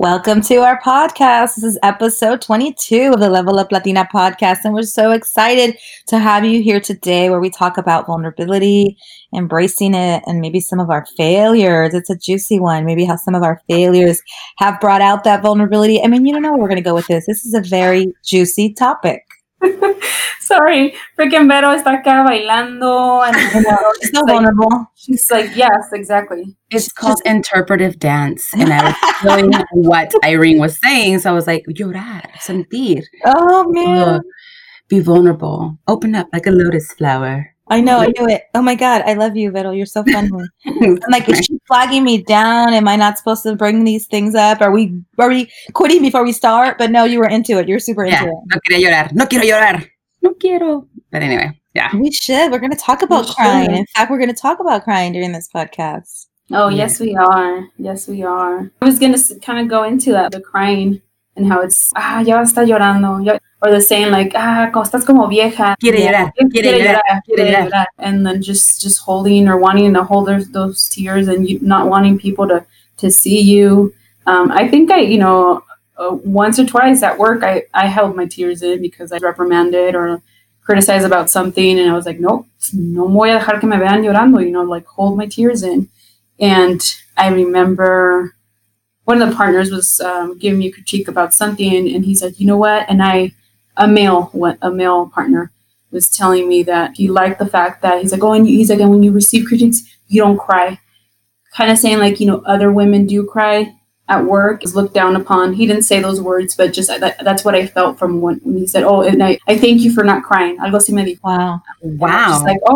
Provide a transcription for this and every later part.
Welcome to our podcast. This is episode 22 of the Level Up Latina podcast, and we're so excited to have you here today, where we talk about vulnerability, embracing it, and maybe some of our failures. It's a juicy one. Maybe how some of our failures have brought out that vulnerability. I mean, you don't know where we're going to go with this. This is a very juicy topic. Sorry, freaking Vero está acá bailando. And she's so vulnerable. She's like, yes, exactly. It's called interpretive dance. And I was feeling what Irene was saying. So I was like, llorar, sentir. Oh, man. Be vulnerable. Open up like a lotus flower. I know. I knew it. Oh, my God. I love you, Vero. You're so funny. I'm like, is she flagging me down? Am I not supposed to bring these things up? Are we quitting before we start? But no, you were into it. You're super into it. No quiero llorar. No quiero llorar. No quiero. But anyway, yeah. We should. We're going to talk about crying. In fact, we're going to talk about crying during this podcast. Oh, yes, we are. Yes, we are. I was going to kind of go into that, the crying and how it's, ya está llorando. Ya. Or the saying like, estás como vieja. Quiere llorar. Quiere llorar. And then just holding or wanting to hold those tears and not wanting people to see you. I think once or twice at work, I held my tears in because I reprimanded or criticized about something. And I was like, nope, no voy a dejar que me vean llorando, like hold my tears in. And I remember one of the partners was giving me a critique about something, and he said, you know what? And a male partner was telling me that he liked the fact that he's like, and when you receive critiques, you don't cry. Kind of saying like, other women do cry at work, is looked down upon. He didn't say those words, but just that's what I felt from when he said, and I thank you for not crying. Algo así me dijo. Wow. I was just like, I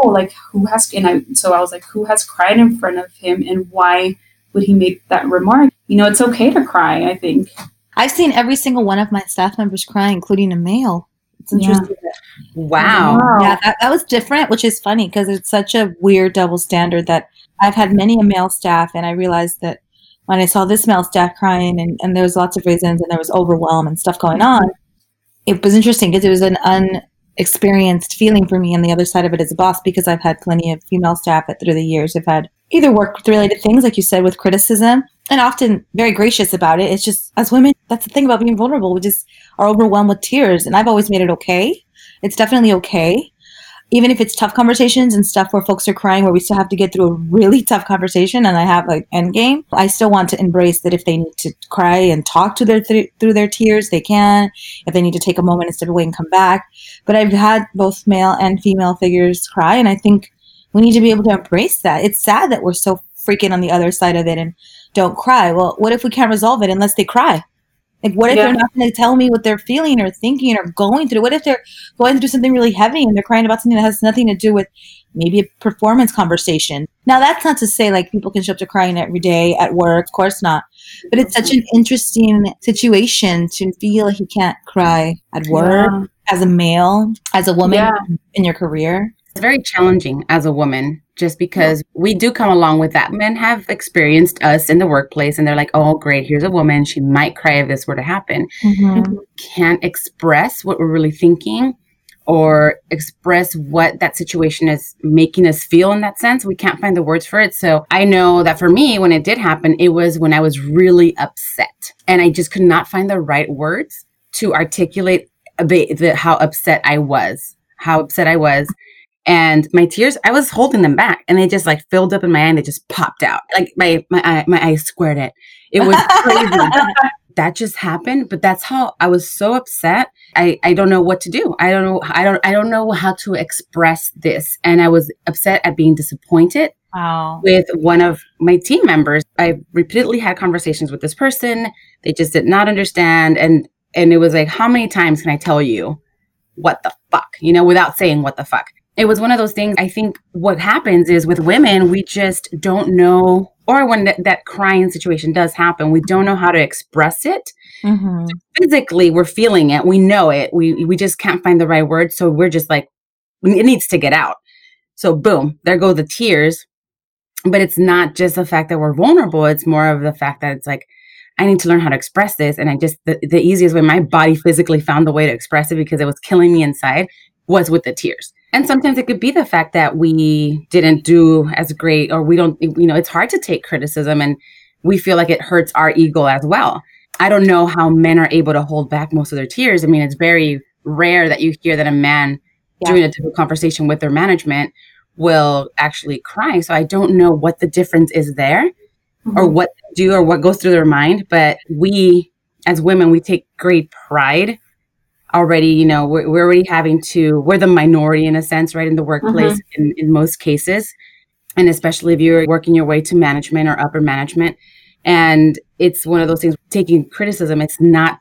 was like, who has cried in front of him, and why would he make that remark? It's okay to cry, I think. I've seen every single one of my staff members cry, including a male. It's interesting. Yeah. Wow. Yeah, that was different, which is funny because it's such a weird double standard that I've had many a male staff, and I realized that when I saw this male staff crying and there was lots of reasons and there was overwhelm and stuff going on, it was interesting because it was an unexperienced feeling for me on the other side of it as a boss, because I've had plenty of female staff through the years. I've had either work-related things, like you said, with criticism, and often very gracious about it. It's just, as women, that's the thing about being vulnerable. We just are overwhelmed with tears, and I've always made it okay. It's definitely okay. Even if it's tough conversations and stuff where folks are crying, where we still have to get through a really tough conversation and I have like end game, I still want to embrace that if they need to cry and talk to through their tears, they can. If they need to take a moment and step away and come back. But I've had both male and female figures cry, and I think we need to be able to embrace that. It's sad that we're so freaking on the other side of it and don't cry. Well, what if we can't resolve it unless they cry? Like, what if they're not going to tell me what they're feeling or thinking or going through? What if they're going through something really heavy and they're crying about something that has nothing to do with maybe a performance conversation? Now, that's not to say, like, people can show up to crying every day at work. Of course not. But it's such an interesting situation to feel like you can't cry at work as a male, as a woman in your career. It's very challenging as a woman, just because we do come along with that. Men have experienced us in the workplace and they're like, oh, great, here's a woman. She might cry if this were to happen. Mm-hmm. We can't express what we're really thinking or express what that situation is making us feel in that sense. We can't find the words for it. So I know that for me, when it did happen, it was when I was really upset and I just could not find the right words to articulate how upset I was. And my tears, I was holding them back, and they just like filled up in my eye, and they just popped out. Like my eye squared it. It was crazy. That just happened, but that's how I was so upset. I don't know what to do. I don't know how to express this, and I was upset at being disappointed with one of my team members. I repeatedly had conversations with this person. They just did not understand, and it was like, how many times can I tell you what the fuck? Without saying what the fuck. It was one of those things. I think what happens is with women, we just don't know, or when that crying situation does happen, we don't know how to express it. Mm-hmm. So physically, we're feeling it. We know it. We just can't find the right word. So we're just like, it needs to get out. So boom, there go the tears. But it's not just the fact that we're vulnerable. It's more of the fact that it's like, I need to learn how to express this. And I just, the easiest way my body physically found the way to express it, because it was killing me inside, was with the tears. And sometimes it could be the fact that we didn't do as great, or we don't, you know, it's hard to take criticism and we feel like it hurts our ego as well. I don't know how men are able to hold back most of their tears. I mean, it's very rare that you hear that a man during a difficult conversation with their management will actually cry. So I don't know what the difference is there, or what they do or what goes through their mind. But we, as women, we take great pride already. You know, we're already having to, we're the minority in a sense, right? In the workplace, in most cases. And especially if you're working your way to management or upper management. And it's one of those things, taking criticism, it's not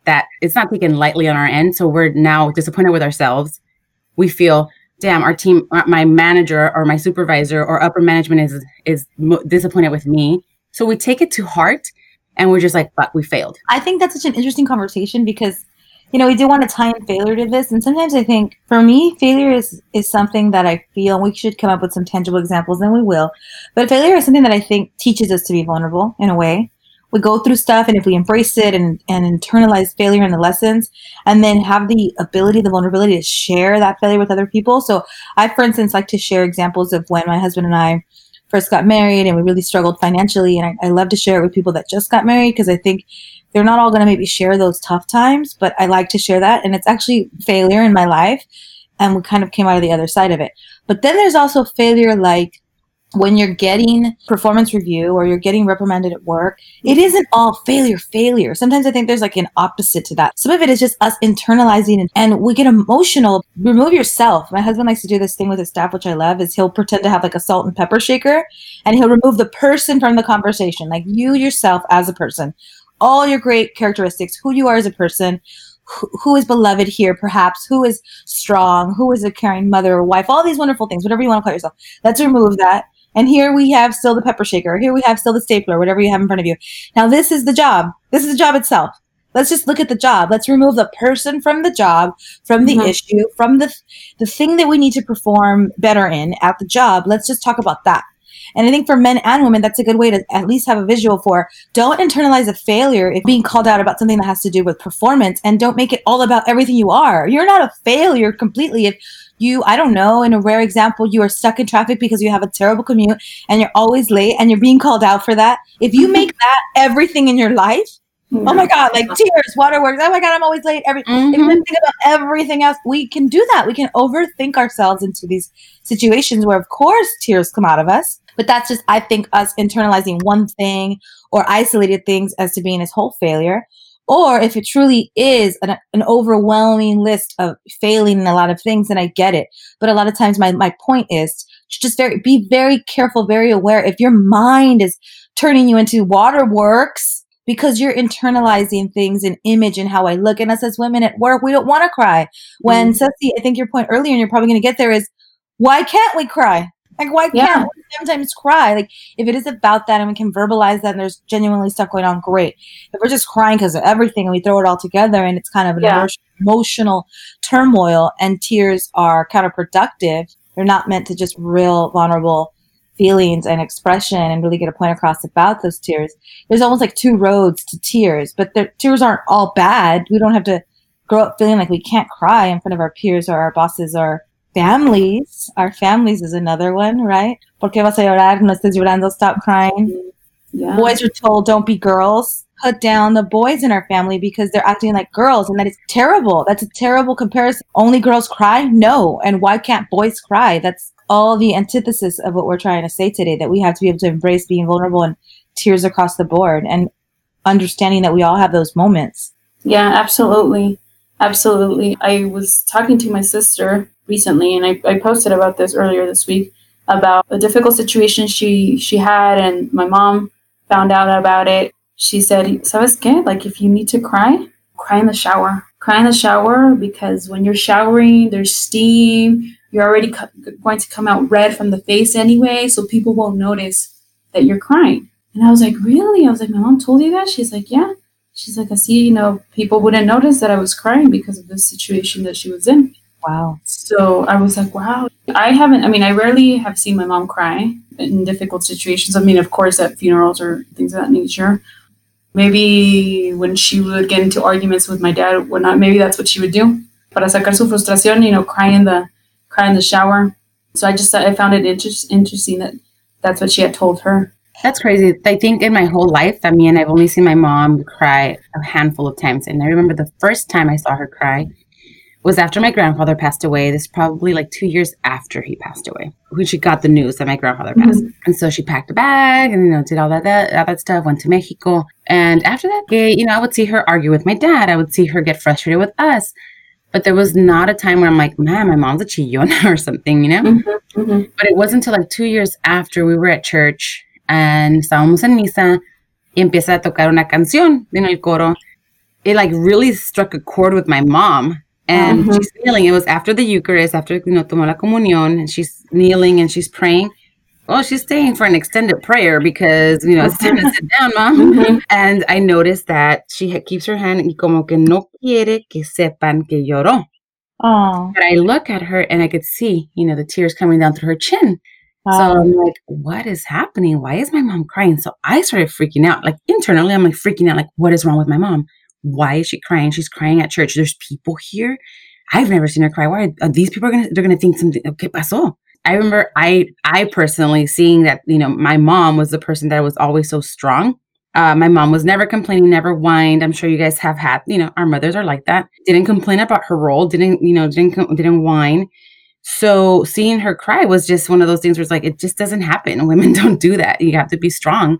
taken lightly on our end. So we're now disappointed with ourselves. We feel, damn, our team, my manager or my supervisor or upper management is disappointed with me. So we take it to heart and we're just like, fuck, we failed. I think that's such an interesting conversation because, you know, we do want to tie in failure to this. And sometimes I think, for me, failure is something that I feel, and we should come up with some tangible examples, and we will. But failure is something that I think teaches us to be vulnerable in a way. We go through stuff, and if we embrace it and internalize failure and the lessons, and then have the ability, the vulnerability to share that failure with other people. So I, for instance, like to share examples of when my husband and I first got married and we really struggled financially. And I love to share it with people that just got married, because I think they're not all going to maybe share those tough times, but I like to share that. And it's actually failure in my life. And we kind of came out of the other side of it. But then there's also failure like when you're getting performance review or you're getting reprimanded at work. It isn't all failure. Sometimes I think there's like an opposite to that. Some of it is just us internalizing and we get emotional. Remove yourself. My husband likes to do this thing with his staff, which I love, is he'll pretend to have like a salt and pepper shaker and he'll remove the person from the conversation. Like you yourself as a person, all your great characteristics, who you are as a person, who is beloved here, perhaps, who is strong, who is a caring mother or wife, all these wonderful things, whatever you want to call yourself. Let's remove that. And here we have still the pepper shaker. Here we have still the stapler, whatever you have in front of you. Now, this is the job. This is the job itself. Let's just look at the job. Let's remove the person from the job, from the issue, from the thing that we need to perform better in at the job. Let's just talk about that. And I think for men and women, that's a good way to at least have a visual for, don't internalize a failure if being called out about something that has to do with performance, and don't make it all about everything you are. You're not a failure completely if you, I don't know, in a rare example, you are stuck in traffic because you have a terrible commute and you're always late and you're being called out for that. If you make that everything in your life, oh my God, like tears, waterworks, oh my God, I'm always late. If you think about everything else, we can do that. We can overthink ourselves into these situations where, of course, tears come out of us. But that's just, I think, us internalizing one thing or isolated things as to being this whole failure. Or if it truly is an overwhelming list of failing in a lot of things, then I get it. But a lot of times my point is to just be very careful, very aware. If your mind is turning you into waterworks because you're internalizing things and image and how I look, and us as women at work, we don't want to cry. When, Ceci, I think your point earlier, and you're probably going to get there, is why can't we cry? Like, why can't we sometimes cry? Like, if it is about that and we can verbalize that and there's genuinely stuff going on, great. If we're just crying because of everything and we throw it all together and it's kind of an emotional turmoil, and tears are counterproductive. They're not meant to just real vulnerable feelings and expression and really get a point across about those tears. There's almost like two roads to tears, but the tears aren't all bad. We don't have to grow up feeling like we can't cry in front of our peers or our bosses or families. Our families is another one, right? ¿Por qué vas a llorar? No estés llorando. Stop crying. Yeah. Boys are told, don't be girls. Put down the boys in our family because they're acting like girls. And that is terrible. That's a terrible comparison. Only girls cry? No. And why can't boys cry? That's all the antithesis of what we're trying to say today, that we have to be able to embrace being vulnerable and tears across the board and understanding that we all have those moments. Yeah, absolutely. Absolutely. I was talking to my sister recently, and I posted about this earlier this week, about a difficult situation she had, and my mom found out about it. She said, "¿Sabes qué? Like, if you need to cry, cry in the shower. Cry in the shower, because when you're showering, there's steam. You're already going to come out red from the face anyway, so people won't notice that you're crying." And I was like, "Really?" I was like, "My mom told you that?" She's like, "Yeah." She's like, "I see, you know, people wouldn't notice that I was crying because of this situation that she was in." Wow. So I was like, wow, I rarely have seen my mom cry in difficult situations. I mean, of course, at funerals or things of that nature. Maybe when she would get into arguments with my dad or whatnot, maybe that's what she would do. Para sacar su frustración, cry in the shower. So I found it interesting that that's what she had told her. That's crazy. I think in my whole life, I've only seen my mom cry a handful of times. And I remember the first time I saw her cry was after my grandfather passed away. This probably 2 years after he passed away, when she got the news that my grandfather passed. Mm-hmm. And so she packed a bag and, did all that stuff, went to Mexico. And after that day, I would see her argue with my dad. I would see her get frustrated with us. But there was not a time where I'm like, man, my mom's a chillona or something, Mm-hmm. Mm-hmm. But it wasn't until 2 years after we were at church and estábamos en misa y empieza a tocar una canción, el coro. It really struck a chord with my mom. And mm-hmm. she's kneeling. It was after the Eucharist, after, tomó la comunión, and she's kneeling and she's praying. Well, she's staying for an extended prayer because, it's time to sit down, Mom. Mm-hmm. And I noticed that she keeps her hand y como que no quiere que sepan que lloró. Oh. But I look at her and I could see, the tears coming down through her chin. Wow. So I'm like, what is happening? Why is my mom crying? So I started freaking out. Internally, I'm freaking out. What is wrong with my mom? Why is she crying? She's crying at church. There's people here. I've never seen her cry. Why are these people they're going to think something? ¿Qué pasó? I remember I personally seeing that, my mom was the person that was always so strong. My mom was never complaining, never whined. I'm sure you guys have had, our mothers are like that. Didn't complain about her role. Didn't whine. So seeing her cry was just one of those things where it's it just doesn't happen. Women don't do that. You have to be strong.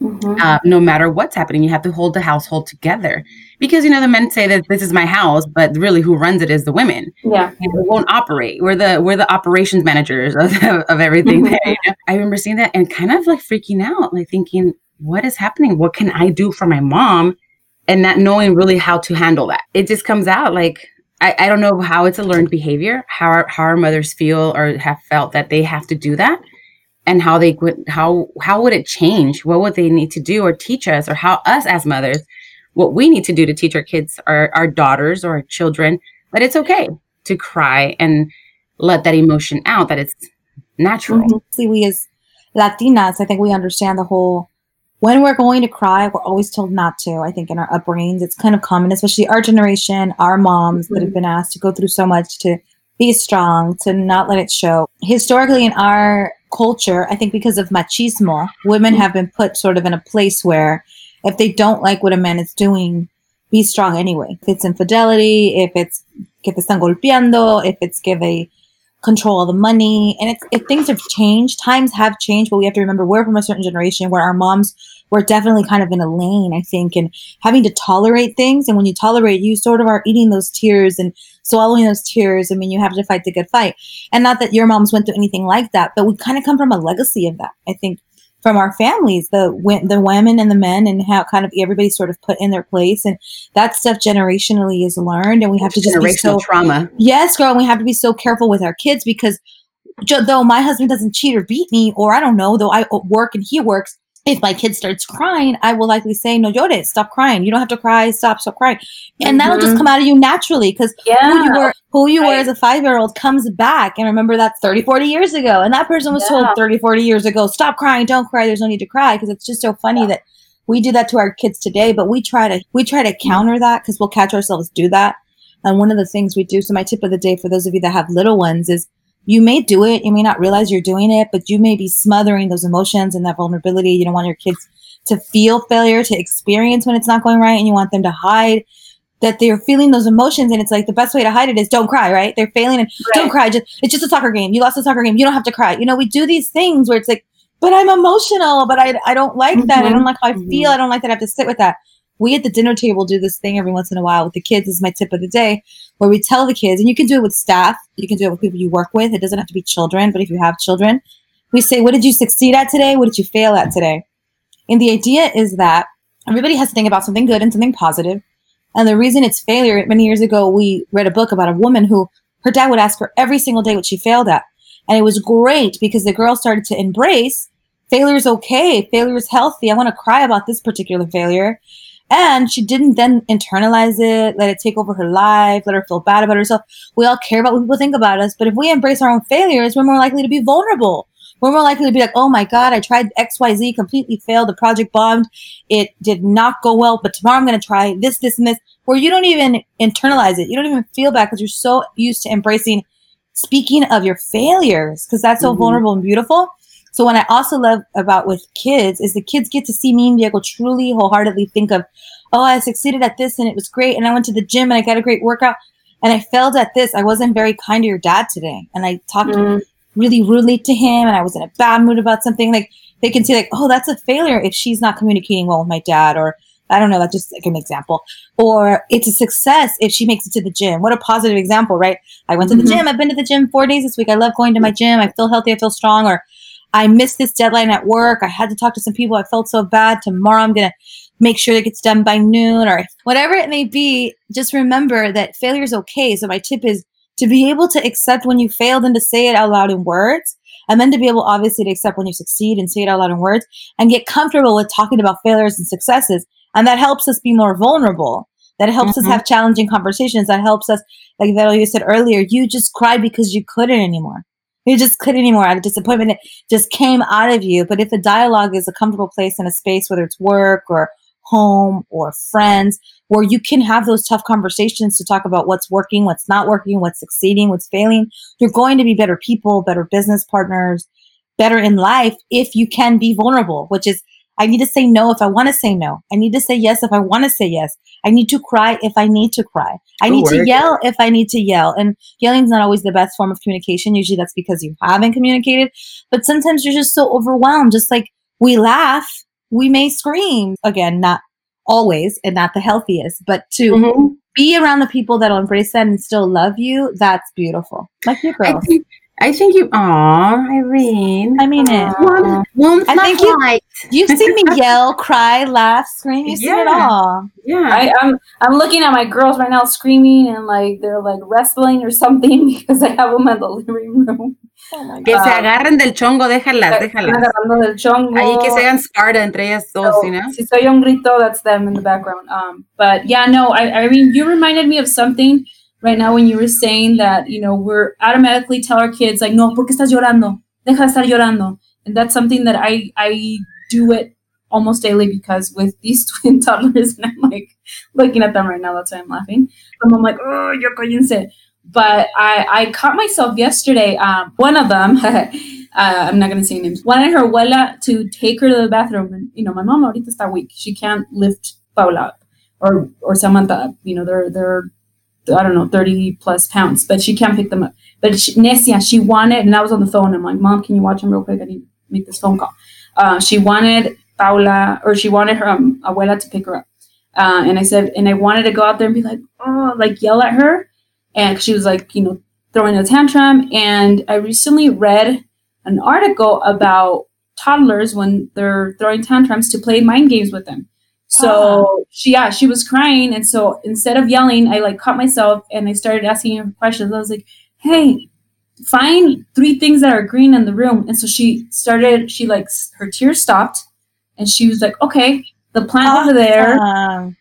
Mm-hmm. No matter what's happening, you have to hold the household together because, the men say that this is my house, but really who runs it is the women. Yeah. We won't operate. We're the operations managers of everything. Mm-hmm. There, I remember seeing that and kind of freaking out, thinking, what is happening? What can I do for my mom? And not knowing really how to handle that. It just comes out I don't know how it's a learned behavior, how our mothers feel or have felt that they have to do that. And how would it change? What would they need to do or teach us, or how us as mothers, what we need to do to teach our kids, our daughters or our children, that it's okay to cry and let that emotion out, that it's natural. Mm-hmm. See, we as Latinas, I think we understand the whole, when we're going to cry, we're always told not to. I think in our upbringings, it's kind of common, especially our generation, our moms mm-hmm. that have been asked to go through so much, to be strong, to not let it show. Historically in our culture, I think because of machismo, women have been put sort of in a place where if they don't like what a man is doing, be strong anyway. If it's infidelity, if it's que te están golpeando, if it's give a control all the money. And things have changed, times have changed, but we have to remember we're from a certain generation where our moms were definitely kind of in a lane, I think, and having to tolerate things. And when you tolerate, you sort of are eating those tears and swallowing those tears. I mean, you have to fight the good fight. And not that your moms went through anything like that, but we kind of come from a legacy of that, I think, from our families, the women and the men, and how kind of everybody sort of put in their place. And that stuff generationally is learned. And we have to just be so... generational trauma. Yes, girl. And we have to be so careful with our kids because though my husband doesn't cheat or beat me, or I don't know, though I work and he works, if my kid starts crying, I will likely say, no llores, stop crying. You don't have to cry. Stop crying. And mm-hmm. that'll just come out of you naturally because who you were as a 5-year-old comes back. And remember that 30, 40 years ago. And that person was told 30, 40 years ago, stop crying. Don't cry. There's no need to cry. Because it's just so funny that we do that to our kids today. But we try to counter that because we'll catch ourselves do that. And one of the things we do, so my tip of the day for those of you that have little ones is, you may do it. You may not realize you're doing it, but you may be smothering those emotions and that vulnerability. You don't want your kids to feel failure, to experience when it's not going right. And you want them to hide that they're feeling those emotions. And it's the best way to hide it is don't cry, right? They're failing and don't cry. It's just a soccer game. You lost a soccer game. You don't have to cry. We do these things where it's but I'm emotional, but I don't like that. Mm-hmm. I don't like how I feel. I don't like that I have to sit with that. We at the dinner table do this thing every once in a while with the kids. This is my tip of the day, where we tell the kids, and you can do it with staff, you can do it with people you work with. It doesn't have to be children, but if you have children, we say, what did you succeed at today? What did you fail at today? And the idea is that everybody has to think about something good and something positive. And the reason it's failure, many years ago, we read a book about a woman who her dad would ask her every single day what she failed at. And it was great because the girl started to embrace failure is okay. Failure is healthy. I want to cry about this particular failure. And she didn't then internalize it, let it take over her life, let her feel bad about herself. We all care about what people think about us, but if we embrace our own failures, we're more likely to be vulnerable. We're more likely to be like, oh my God, I tried XYZ, completely failed, the project bombed, it did not go well, but tomorrow I'm going to try this, this, and this, where you don't even internalize it. You don't even feel bad because you're so used to embracing speaking of your failures, because that's so vulnerable and beautiful. So what I also love about with kids is the kids get to see me and Diego truly wholeheartedly think of, oh, I succeeded at this and it was great. And I went to the gym and I got a great workout and I failed at this. I wasn't very kind to your dad today. And I talked really rudely to him and I was in a bad mood about something. Like they can see like, oh, that's a failure if she's not communicating well with my dad, or I don't know, that's just like an example. Or it's a success if she makes it to the gym. What a positive example, right? I went to the gym. I've been to the gym 4 days this week. I love going to my gym. I feel healthy. I feel strong. Or I missed this deadline at work. I had to talk to some people. I felt so bad. Tomorrow I'm going to make sure that gets done by noon, or whatever it may be. Just remember that failure is okay. So my tip is to be able to accept when you failed and to say it out loud in words. And then to be able, obviously, to accept when you succeed and say it out loud in words, and get comfortable with talking about failures and successes. And that helps us be more vulnerable. That helps us have challenging conversations. That helps us, like Vero, you said earlier, you just cried because you couldn't anymore. You just couldn't anymore. Out of disappointment, it just came out of you. But if the dialogue is a comfortable place in a space, whether it's work or home or friends, where you can have those tough conversations to talk about what's working, what's not working, what's succeeding, what's failing, you're going to be better people, better business partners, better in life if you can be vulnerable, which is, I need to say no if I want to say no. I need to say yes if I want to say yes. I need to cry if I need to cry. I need to yell if I need to yell. And yelling's not always the best form of communication. Usually that's because you haven't communicated. But sometimes you're just so overwhelmed. Just like we laugh, we may scream. Again, not always and not the healthiest. But to be around the people that will embrace that and still love you, that's beautiful. Like your girls. I think you, Irene. I mean it. I think you've seen me yell, cry, laugh, scream. You've seen it all. Yeah. I'm looking at my girls right now screaming and like they're like wrestling or something because I have them in the living room. Que se agarren del chongo, déjalas. Agarrando del chongo. Ahí que se hagan Sparta entre ellas dos, so, you know? Si soy un grito, that's them in the background. But yeah, no, Irene, you reminded me of something. Right now, when you were saying that, you know, we're automatically tell our kids, like, no, ¿por qué estás llorando? Deja de estar llorando. And that's something that I do it almost daily, because with these twin toddlers, and I'm like looking at them right now, that's why I'm laughing. And I'm like, oh, yo cállense. But I caught myself yesterday, one of them, I'm not going to say names, wanted her abuela to take her to the bathroom. And, you know, my mom ahorita está weak. She can't lift Paula up or Samantha up. You know, they're I don't know, 30 plus pounds, but she can't pick them up. But she wanted, and I was on the phone. I'm like, Mom, can you watch them real quick? I need to make this phone call. She wanted Paula, or she wanted her abuela to pick her up. And I said, and I wanted to go out there and be like, oh, like yell at her. And she was like, you know, throwing a tantrum. And I recently read an article about toddlers when they're throwing tantrums to play mind games with them. So she was crying. And so instead of yelling, I like caught myself and I started asking her questions. I was like, hey, find 3 things that are green in the room. And so her tears stopped and she was like, okay, the plant over there, the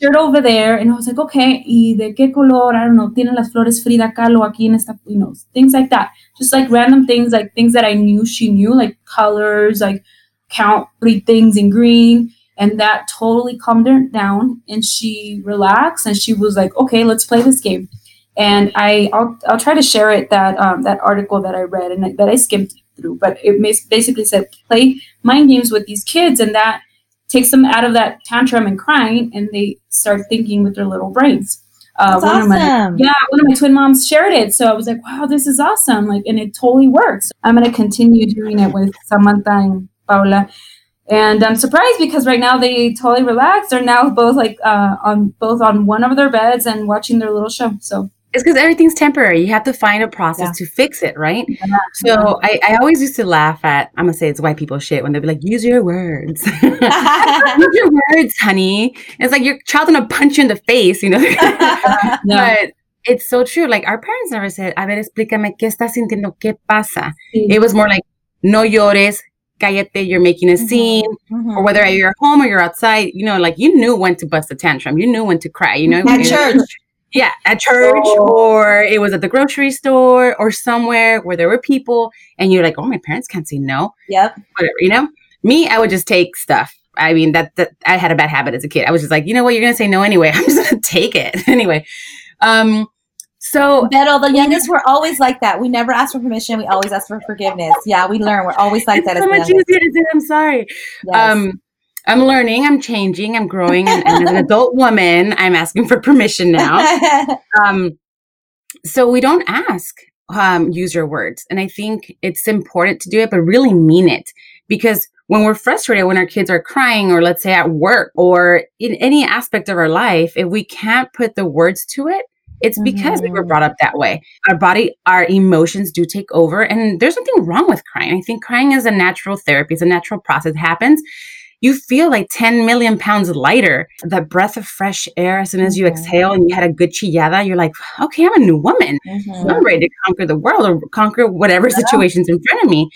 shirt over there. And I was like, okay, ¿y de qué color? I don't know, tienen las flores Frida Kahlo aquí en esta, you know, things like that. Just like random things, like things that I knew she knew, like colors, like count 3 things in green. And that totally calmed her down, and she relaxed, and she was like, okay, let's play this game. And I'll try to share it, that article that I read and that I skimmed through, but it basically said play mind games with these kids, and that takes them out of that tantrum and crying, and they start thinking with their little brains. That's awesome. One of my twin moms shared it, so I was like, wow, this is awesome. Like, and it totally works. I'm going to continue doing it with Samantha and Paula. And I'm surprised because right now they totally relaxed. They're now both like on one of their beds and watching their little show. So it's because everything's temporary. You have to find a process to fix it, right? Yeah. So I always used to laugh at, I'm going to say it's white people shit, when they'd be like, use your words. Use your words, honey. And it's like your child's going to punch you in the face, you know? No. But it's so true. Like our parents never said, a ver, explícame, ¿qué estás sintiendo? ¿Qué pasa? Sí. It was more like, no llores. cállate, you're making a scene, or whether you're at home or you're outside, you know, like you knew when to bust a tantrum, you knew when to cry, you know, at church, or it was at the grocery store or somewhere where there were people and you're like, oh, my parents can't say no. Yep. Whatever, you know, me, I would just take stuff. I mean, that I had a bad habit as a kid. I was just like, you know what? You're going to say no anyway. I'm just going to take it anyway. So Beto, the youngest, were always like that. We never asked for permission. We always asked for forgiveness. Yeah, we learn. We're always like that. It's so much easier to say, I'm sorry. Yes. I'm learning. I'm changing. I'm growing. And as an adult woman, I'm asking for permission now. So we don't ask, use your words. And I think it's important to do it, but really mean it. Because when we're frustrated, when our kids are crying, or let's say at work or in any aspect of our life, if we can't put the words to it, it's because we were brought up that way. Our body, our emotions do take over, and there's nothing wrong with crying. I think crying is a natural therapy. It's a natural process. It happens. You feel like 10 million pounds lighter. That breath of fresh air, as soon as you exhale and you had a good chillada, you're like, okay, I'm a new woman. I'm ready to conquer the world or conquer whatever situation's in front of me.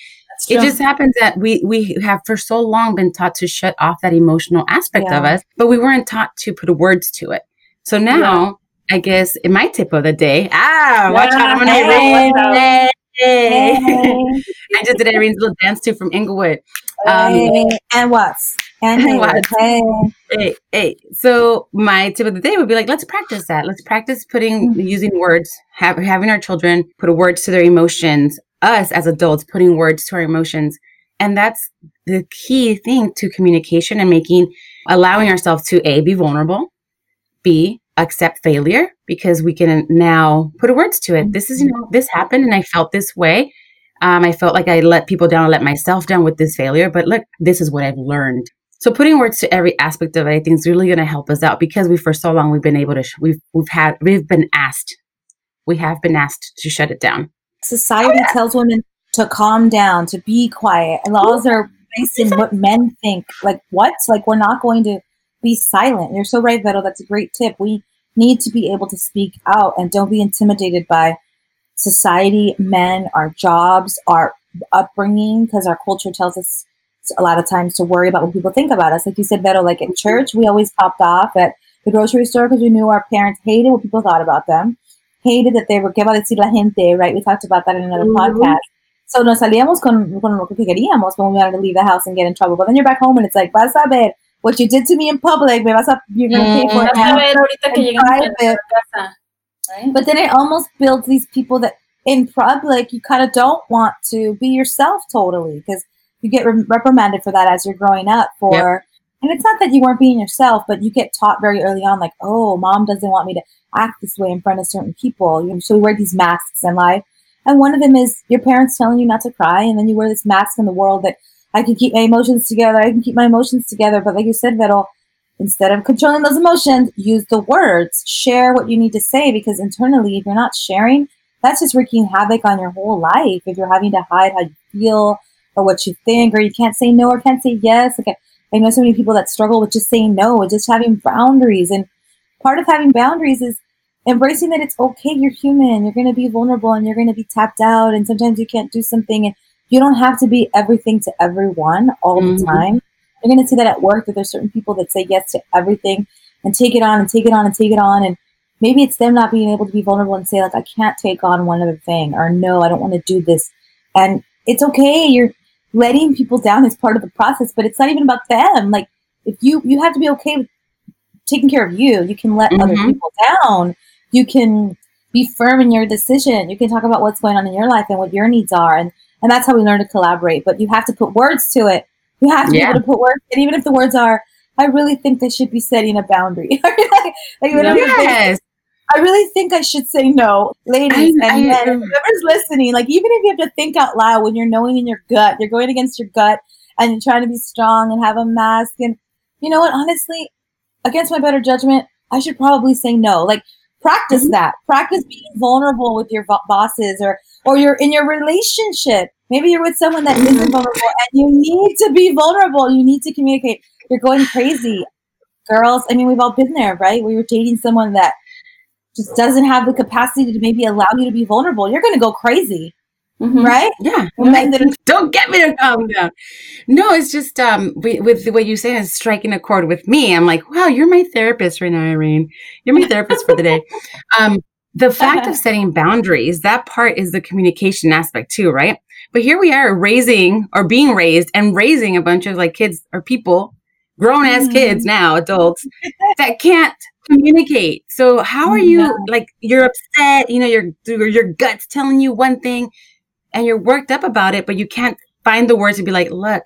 It just happens that we have for so long been taught to shut off that emotional aspect of us, but we weren't taught to put words to it. So now... Yeah. I guess in my tip of the day, watch out, I'm going to Irene. Hey. I just did Irene's little dance too from Inglewood. So my tip of the day would be like, let's practice that. Let's practice using words, having our children put words to their emotions, us as adults putting words to our emotions. And that's the key thing to communication and allowing ourselves to A, be vulnerable, B, accept failure, because we can now put words to it. This is, this happened and I felt this way. I felt like I let people down, let myself down with this failure, but look, this is what I've learned. So putting words to every aspect of it, I think, is really going to help us out, because for so long, we've been able to, we have been asked to shut it down. Society tells women to calm down, to be quiet. Laws are based in what men think. Like what? Like we're not going to be silent. You're so right, Beto. That's a great tip. We need to be able to speak out and don't be intimidated by society, men, our jobs, our upbringing, because our culture tells us a lot of times to worry about what people think about us. Like you said, Beto, like in church, we always popped off at the grocery store because we knew our parents hated what people thought about them, hated that they were que va a decir la gente, right? We talked about that in another podcast. So nos salíamos con lo que queríamos when we wanted to leave the house and get in trouble. But then you're back home and it's like, vas a ver, what you did to me in public, you're going to pay for it now. But then it almost builds these people that in public, you kind of don't want to be yourself totally, because you get reprimanded for that as you're growing up. And it's not that you weren't being yourself, but you get taught very early on, like, oh, mom doesn't want me to act this way in front of certain people. So we wear these masks in life. And one of them is your parents telling you not to cry. And then you wear this mask in the world that, I can keep my emotions together. But like you said, Beto, instead of controlling those emotions, use the words. Share what you need to say, because internally, if you're not sharing, that's just wreaking havoc on your whole life. If you're having to hide how you feel or what you think, or you can't say no or can't say yes. Like I know so many people that struggle with just saying no and just having boundaries. And part of having boundaries is embracing that it's okay. You're human. You're going to be vulnerable and you're going to be tapped out. And sometimes you can't do something, and you don't have to be everything to everyone all the time. You're going to see that at work, that there's certain people that say yes to everything and take it on and take it on and take it on. And maybe it's them not being able to be vulnerable and say, like, I can't take on one other thing, or no, I don't want to do this. And it's okay. You're letting people down as part of the process, but it's not even about them. Like if you have to be okay with taking care of you. You can let other people down. You can be firm in your decision. You can talk about what's going on in your life and what your needs are. And that's how we learn to collaborate. But you have to put words to it. You have to be able to put words. And even if the words are, I really think they should be setting a boundary. I really think I should say no. Ladies and men, whoever's listening, like even if you have to think out loud when you're knowing in your gut, you're going against your gut and you're trying to be strong and have a mask. And you know what? Honestly, against my better judgment, I should probably say no. Like practice that. Practice being vulnerable with your bosses or you're in your relationship. Maybe you're with someone that isn't vulnerable and you need to be vulnerable. You need to communicate. You're going crazy. Girls, I mean, we've all been there, right? Where you're dating someone that just doesn't have the capacity to maybe allow you to be vulnerable. You're going to go crazy. Right? Yeah. Don't get me to calm down. No, it's just with the way you say it, it's striking a chord with me. I'm like, wow, you're my therapist right now, Irene. You're my therapist for the day. The fact of setting boundaries, that part is the communication aspect too, right? But here we are being raised and raising a bunch of like kids or people, grown-ass kids now, adults, that can't communicate. So how are you, like, you're upset, you know, your gut's telling you one thing and you're worked up about it, but you can't find the words to be like, look,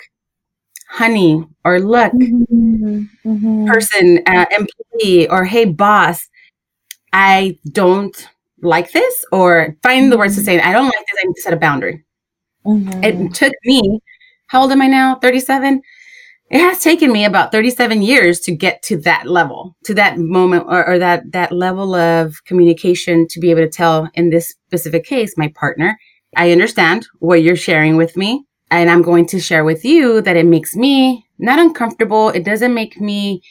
honey, or look, person, employee, or hey, boss, I don't like this, or find the words to say, I don't like this, I need to set a boundary. It took me, how old am I now? 37? It has taken me about 37 years to get to that level, to that moment or that level of communication to be able to tell, in this specific case, my partner, I understand what you're sharing with me. And I'm going to share with you that it makes me not uncomfortable. It doesn't make me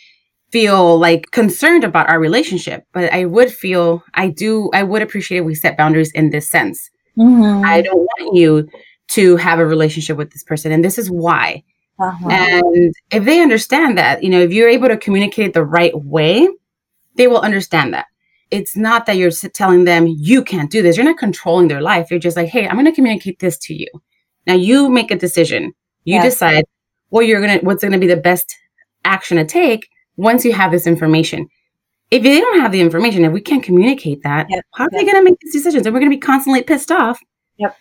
feel like concerned about our relationship, but I would appreciate if we set boundaries in this sense. I don't want you to have a relationship with this person. And this is why. And if they understand that, you know, if you're able to communicate the right way, they will understand that. It's not that you're telling them, you can't do this. You're not controlling their life. You're just like, hey, I'm going to communicate this to you. Now you make a decision. You decide what's going to be the best action to take once you have this information. If they don't have the information, if we can't communicate that, how are they going to make these decisions? And we're going to be constantly pissed off.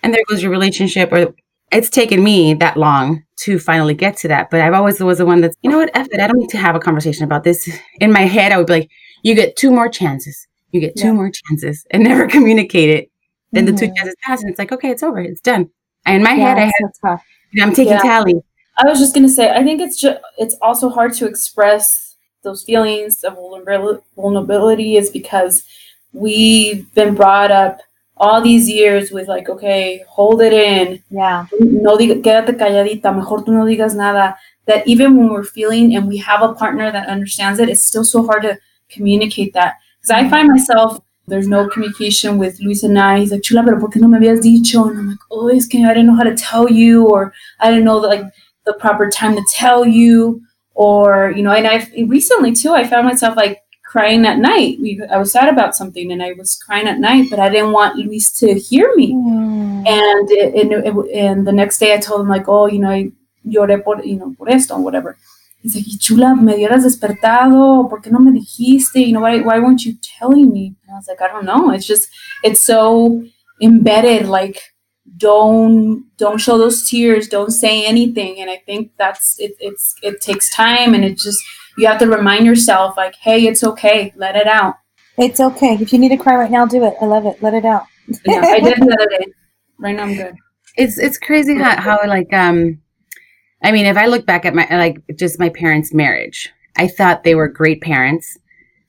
And there goes your relationship. Or it's taken me that long to finally get to that. But I've always was the one that's, you know what, F it. I don't need to have a conversation about this. In my head, I would be like, you get two more chances. You get two more chances, and never communicate it. Then the two chances pass and it's like, okay, it's over. It's done. And in my head, I had, so I'm taking tally. I was just going to say, I think it's also hard to express those feelings of vulnerability is because we've been brought up all these years with like, okay, hold it in. No digas, quédate calladita, mejor tú no digas nada. That even when we're feeling and we have a partner that understands it, it's still so hard to communicate that. Because I find myself, there's no communication with Luis and I. He's like, chula, pero ¿por qué no me habías dicho? And I'm like, oh, es que I didn't know how to tell you, or I didn't know like the proper time to tell you. Or, you know, and I've recently too, I found myself like crying at night. I was sad about something and I was crying at night, but I didn't want Luis to hear me. And and the next day I told him like, oh, you know, lloré por, you know, por esto or whatever. He's like, y chula, me hubieras despertado, ¿por qué no me dijiste? You know, why weren't you telling me? And I was like, I don't know. It's just, it's so embedded, like, don't show those tears, don't say anything. And I think that's it takes time, and it just, you have to remind yourself like, hey, it's okay, let it out. It's okay if you need to cry right now, do it. I love it, let it out. Yeah, I did the other day. Right now I'm good. It's crazy how like I mean, if I look back at my my parents' marriage, I thought they were great parents.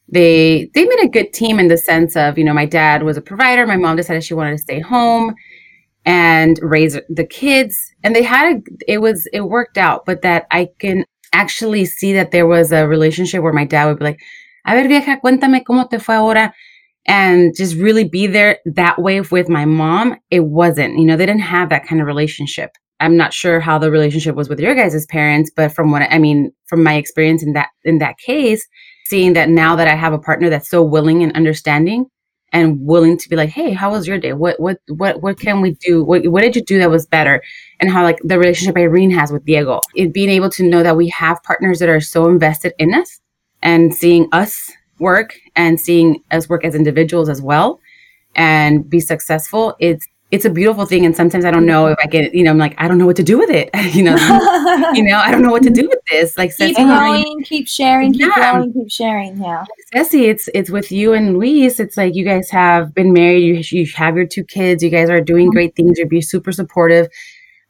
They made a good team in the sense of, you know, my dad was a provider, my mom decided she wanted to stay home and raise the kids, and they had it worked out. But that I can actually see that there was a relationship where my dad would be like, a ver vieja, cuéntame cómo te fue ahora, and just really be there that way. With my mom, it wasn't, you know, they didn't have that kind of relationship. I'm not sure how the relationship was with your guys' parents, but from what I mean, from my experience in that case, seeing that now that I have a partner that's so willing and understanding, and willing to be like, hey, how was your day? What can we do? What did you do that was better? And how like the relationship Irene has with Diego, it being able to know that we have partners that are so invested in us and seeing us work and seeing us work as individuals as well and be successful. It's a beautiful thing. And sometimes I don't know if I get, you know, I'm like, I don't know what to do with it. You know, I don't know what to do with this. Like, keep going, keep sharing, keep going, keep sharing. Yeah. Ceci, it's with you and Luis. It's like, you guys have been married. You have your two kids. You guys are doing great things. You'd be super supportive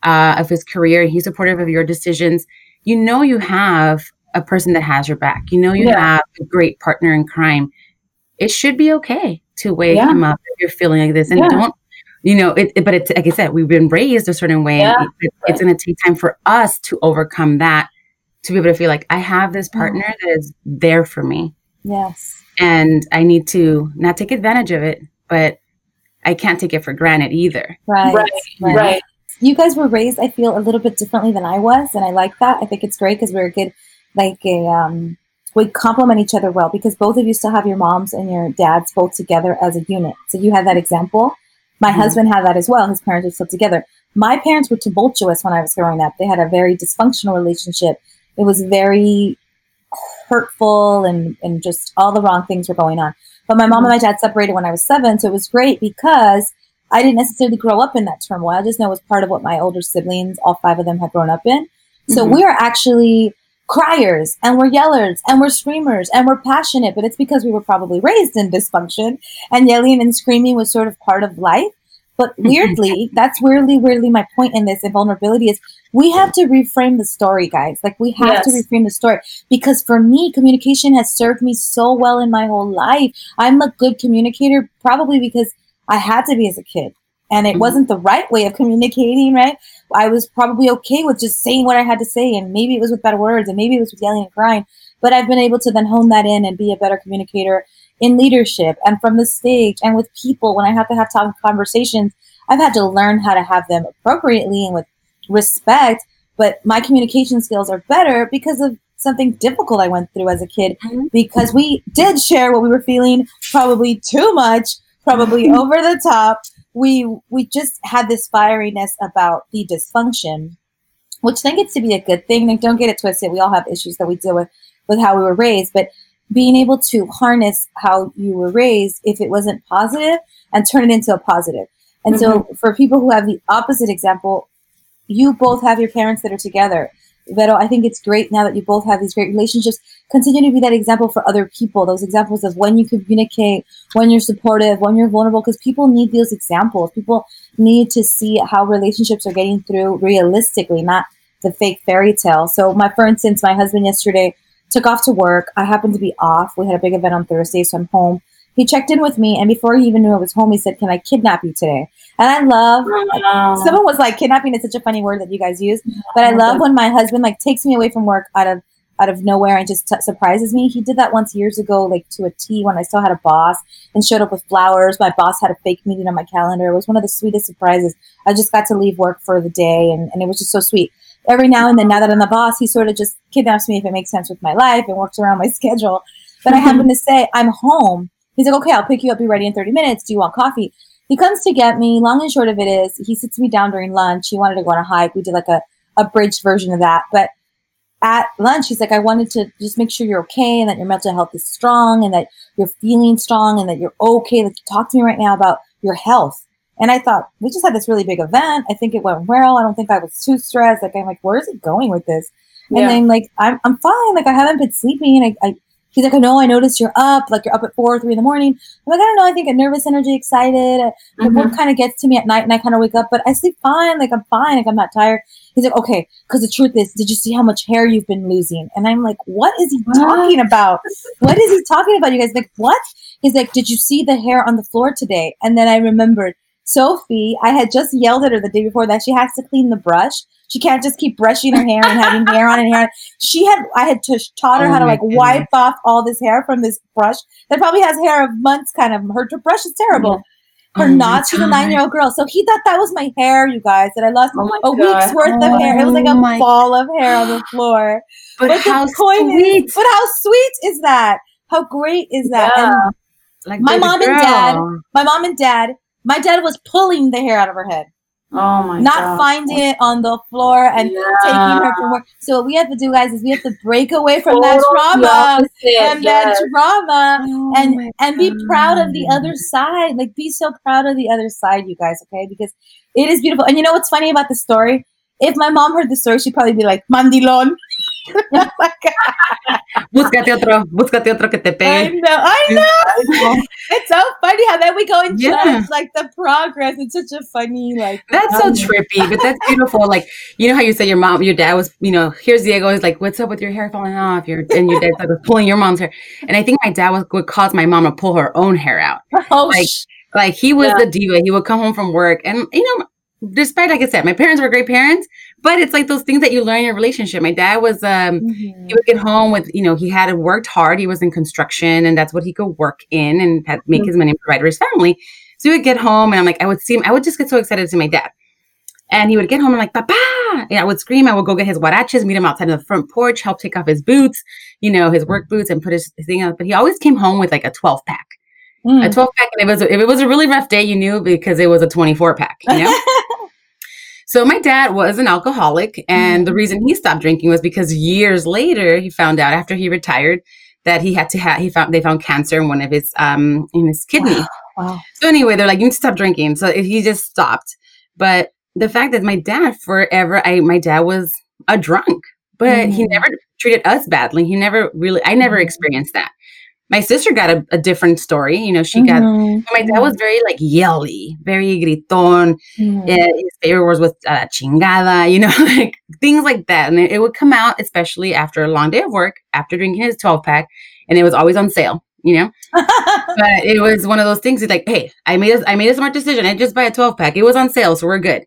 of his career. He's supportive of your decisions. You know, you have a person that has your back. You know, you have a great partner in crime. It should be okay to weigh him up if you're feeling like this. And don't, you know, but it's like I said, we've been raised a certain way. Yeah. It's going to take time for us to overcome that, to be able to feel like I have this partner that is there for me. Yes. And I need to not take advantage of it, but I can't take it for granted either. Right. You guys were raised, I feel, a little bit differently than I was. And I like that. I think it's great because we're good, we complement each other well, because both of you still have your moms and your dads both together as a unit. So you had that example. My husband had that as well. His parents were still together. My parents were tumultuous when I was growing up. They had a very dysfunctional relationship. It was very hurtful and just all the wrong things were going on. But my mom and my dad separated when I was 7. So it was great because I didn't necessarily grow up in that turmoil. I just know it was part of what my older siblings, all 5 of them, had grown up in. So we are actually criers and we're yellers and we're screamers and we're passionate, but it's because we were probably raised in dysfunction, and yelling and screaming was sort of part of life. But weirdly, that's weirdly my point in this and vulnerability is we have to reframe the story, guys. Like we have to reframe the story, because for me, communication has served me so well in my whole life. I'm a good communicator, probably because I had to be as a kid. And it wasn't the right way of communicating, right? I was probably okay with just saying what I had to say, and maybe it was with better words, and maybe it was with yelling and crying. But I've been able to then hone that in and be a better communicator in leadership and from the stage and with people. When I have to have tough conversations, I've had to learn how to have them appropriately and with respect. But my communication skills are better because of something difficult I went through as a kid, because we did share what we were feeling, probably too much, probably over the top. We just had this fieriness about the dysfunction, which then gets to be a good thing. Like, don't get it twisted. We all have issues that we deal with how we were raised. But being able to harness how you were raised, if it wasn't positive, and turn it into a positive. And so for people who have the opposite example, you both have your parents that are together. Vero, I think it's great now that you both have these great relationships. Continue to be that example for other people, those examples of when you communicate, when you're supportive, when you're vulnerable, because people need those examples. People need to see how relationships are getting through realistically, not the fake fairy tale. So for instance, my husband yesterday took off to work. I happened to be off. We had a big event on Thursday, so I'm home. He checked in with me, and before he even knew I was home, he said, "Can I kidnap you today?" And I love, someone was like, kidnapping is such a funny word that you guys use, but I love when my husband takes me away from work out of nowhere and just surprises me. He did that once years ago, to a T, when I still had a boss, and showed up with flowers. My boss had a fake meeting on my calendar. It was one of the sweetest surprises. I just got to leave work for the day, and it was just so sweet. Every now and then, now that I'm the boss, he sort of just kidnaps me if it makes sense with my life and works around my schedule. But I happen to say, I'm home. He's like, "Okay, I'll pick you up. Be ready in 30 minutes. Do you want coffee?" He comes to get me. Long and short of it is, he sits me down during lunch. He wanted to go on a hike. We did a abridged version of that. But at lunch, he's like, "I wanted to just make sure you're okay and that your mental health is strong and that you're feeling strong and that you're okay. Like, talk to me right now about your health." And I thought, we just had this really big event. I think it went well. I don't think I was too stressed. I'm like, where is it going with this? And then I'm fine. I haven't been sleeping. And he's like, "I know, I noticed you're up. You're up at 4 or 3 in the morning." I'm like, "I don't know. I think a nervous energy, excited. The work kind of gets to me at night and I kind of wake up, but I sleep fine. I'm fine. I'm not tired." He's like, "Okay, because the truth is, did you see how much hair you've been losing?" And I'm like, what is he talking about? What is he talking about, you guys? What? He's like, "Did you see the hair on the floor today?" And then I remembered, Sophie, I had just yelled at her the day before that she has to clean the brush. She can't just keep brushing her hair and having hair on and hair on. I had taught her how to wipe off all this hair from this brush that probably has hair of months. Kind of her brush is terrible. Her knots. She's a 9-year-old girl. So he thought that was my hair, you guys, that I lost a week's worth of hair. It was a ball of hair on the floor. But how sweet! But how sweet is that? How great is that? Yeah. And my mom and dad. My dad was pulling the hair out of her head. Oh my God. Not finding it on the floor and taking her from work. So what we have to do, guys, is we have to break away from that trauma and be proud of the other side. Be so proud of the other side, you guys, okay? Because it is beautiful. And you know what's funny about the story? If my mom heard the story, she'd probably be like, "Mandilón." Búscate otro que te pegue. I know. It's so funny how then we go and judge the progress. It's such a funny That's so trippy, but that's beautiful. You know how you said your dad was, here's Diego. He's like, "What's up with your hair falling off?" And your dad was pulling your mom's hair. And I think my dad would cause my mom to pull her own hair out. Oh, he was the diva. He would come home from work, and despite, like I said, my parents were great parents, but it's those things that you learn in a relationship. My dad was, he would get home with, he had worked hard. He was in construction, and that's what he could work in and make his money and provide for his family. So we would get home and I'm like, I would see him. I would just get so excited to see my dad. And he would get home and I'm like, Papa! And I would scream. I would go get his huaraches, meet him outside on the front porch, help take off his boots, you know, his work boots, and put his thing up. But he always came home with like a 12 pack. A 12 pack. And if it was a really rough day, you knew, because it was a 24 pack, you know? So my dad was an alcoholic. And the reason he stopped drinking was because years later, he found out after he retired that he had to have, they found cancer in one of his, in his kidney. Wow. So anyway, they're like, you need to stop drinking. So he just stopped. But the fact that my dad forever, my dad was a drunk, but he never treated us badly. I never experienced that. My sister got a different story. You know, she got, my dad was very like yelly, very griton. His favorite words was chingada, you know, like things like that. And it would come out, especially after a long day of work, after drinking his 12 pack. And it was always on sale, you know, but it was one of those things. It's like, hey, I made a smart decision. I just buy a 12 pack. It was on sale. So we're good.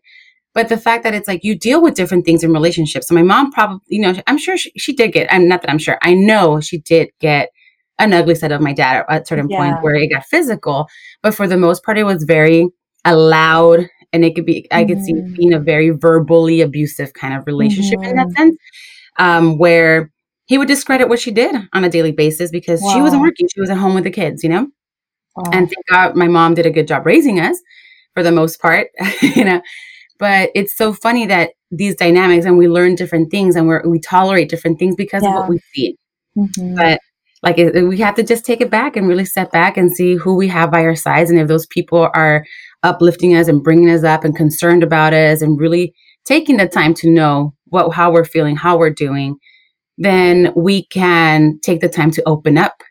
But the fact that it's like you deal with different things in relationships. So my mom probably, you know, I'm sure she did get, I know she did get an ugly side of my dad at a certain point where it got physical. But for the most part, it was very loud, and it could be, I could see it being a very verbally abusive kind of relationship in that sense, where he would discredit what she did on a daily basis because she wasn't working. She was at home with the kids, you know? Wow. And thank God my mom did a good job raising us for the most part, you know? But it's so funny that these dynamics, and we learn different things, and we tolerate different things because of what we see. But like we have to just take it back and really step back and see who we have by our sides. And if those people are uplifting us and bringing us up and concerned about us and really taking the time to know how we're feeling, how we're doing, then we can take the time to open up,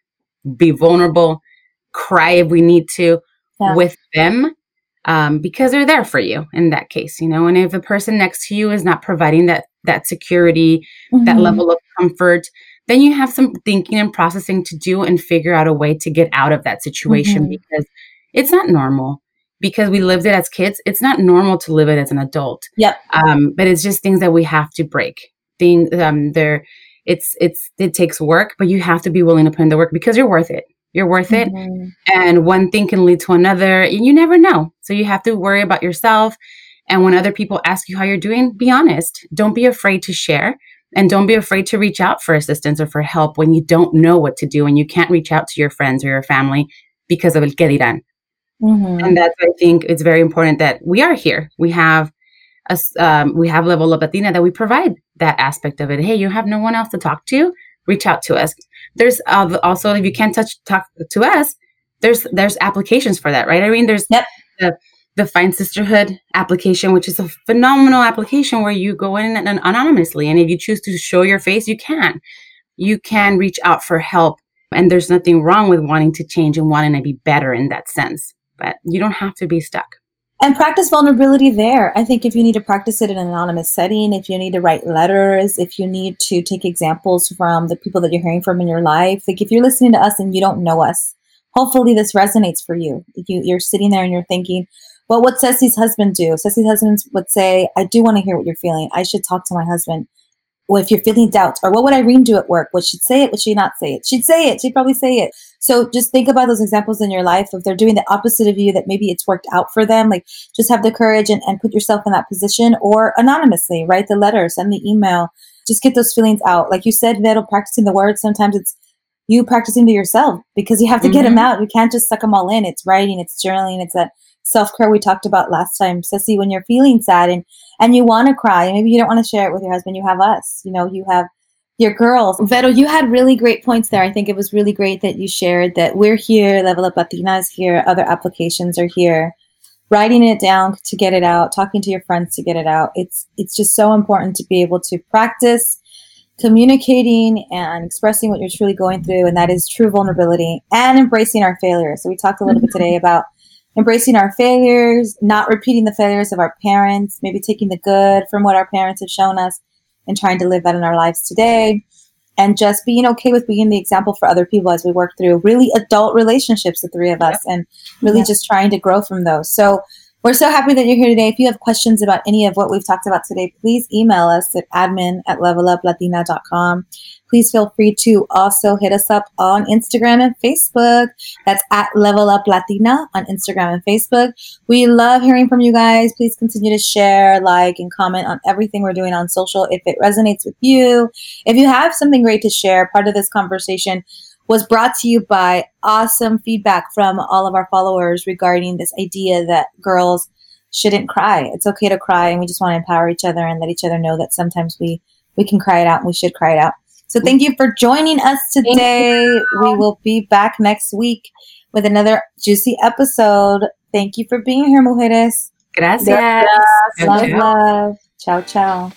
be vulnerable, cry if we need to with them. Because they're there for you in that case, you know, and if the person next to you is not providing that security, that level of comfort, then you have some thinking and processing to do and figure out a way to get out of that situation because it's not normal, because we lived it as kids. It's not normal to live it as an adult. Yep. But it's just things that we have to break. It takes work, but you have to be willing to put in the work because you're worth it. You're worth it. And one thing can lead to another, and you never know. So you have to worry about yourself. And when other people ask you how you're doing, be honest. Don't be afraid to share, and don't be afraid to reach out for assistance or for help when you don't know what to do and you can't reach out to your friends or your family because of el que dirán. And that's why I think it's very important that we are here. We have Level Up Latina, that we provide that aspect of it. Hey, you have no one else to talk to? Reach out to us. There's also, if you can't talk to us, there's applications for that, right? I mean, there's the Fine Sisterhood application, which is a phenomenal application where you go in and anonymously. And if you choose to show your face, you can reach out for help. And there's nothing wrong with wanting to change and wanting to be better in that sense, but you don't have to be stuck. And practice vulnerability there. I think if you need to practice it in an anonymous setting, if you need to write letters, if you need to take examples from the people that you're hearing from in your life, like if you're listening to us and you don't know us, hopefully this resonates for you. You're sitting there and you're thinking, well, what Ceci's husband do? Ceci's husband would say, I do want to hear what you're feeling. I should talk to my husband. Well, if you're feeling doubt, or what would Irene do at work? Would she say it? Would she not say it? She'd say it. She'd probably say it. So just think about those examples in your life. If they're doing the opposite of you, that maybe it's worked out for them, like just have the courage and put yourself in that position, or anonymously write the letter, send the email, just get those feelings out. Like you said, Vero, practicing the words. Sometimes it's you practicing to yourself because you have to get them out. You can't just suck them all in. It's writing, it's journaling, it's that self-care we talked about last time. Ceci, when you're feeling sad and you want to cry, and maybe you don't want to share it with your husband, you have us, you know, you have your girls. Vero, you had really great points there. I think it was really great that you shared that we're here, Level Up Latina is here, other applications are here. Writing it down to get it out, talking to your friends to get it out. It's just so important to be able to practice communicating and expressing what you're truly going through, and that is true vulnerability, and embracing our failures. So we talked a little bit today about embracing our failures, not repeating the failures of our parents, maybe taking the good from what our parents have shown us, and trying to live that in our lives today, and just being okay with being the example for other people as we work through really adult relationships, the three of us, and really just trying to grow from those. So We're so happy that you're here today. If you have questions about any of what we've talked about today, please email us at admin@leveluplatina.com. Please feel free to also hit us up on Instagram and Facebook. That's @Level Up Latina on Instagram and Facebook. We love hearing from you guys. Please continue to share, like, and comment on everything we're doing on social if it resonates with you. If you have something great to share, part of this conversation was brought to you by awesome feedback from all of our followers regarding this idea that girls shouldn't cry. It's okay to cry, and we just want to empower each other and let each other know that sometimes we can cry it out and we should cry it out. So thank you for joining us today. We will be back next week with another juicy episode. Thank you for being here, mujeres. Gracias. Love, love. Ciao, ciao.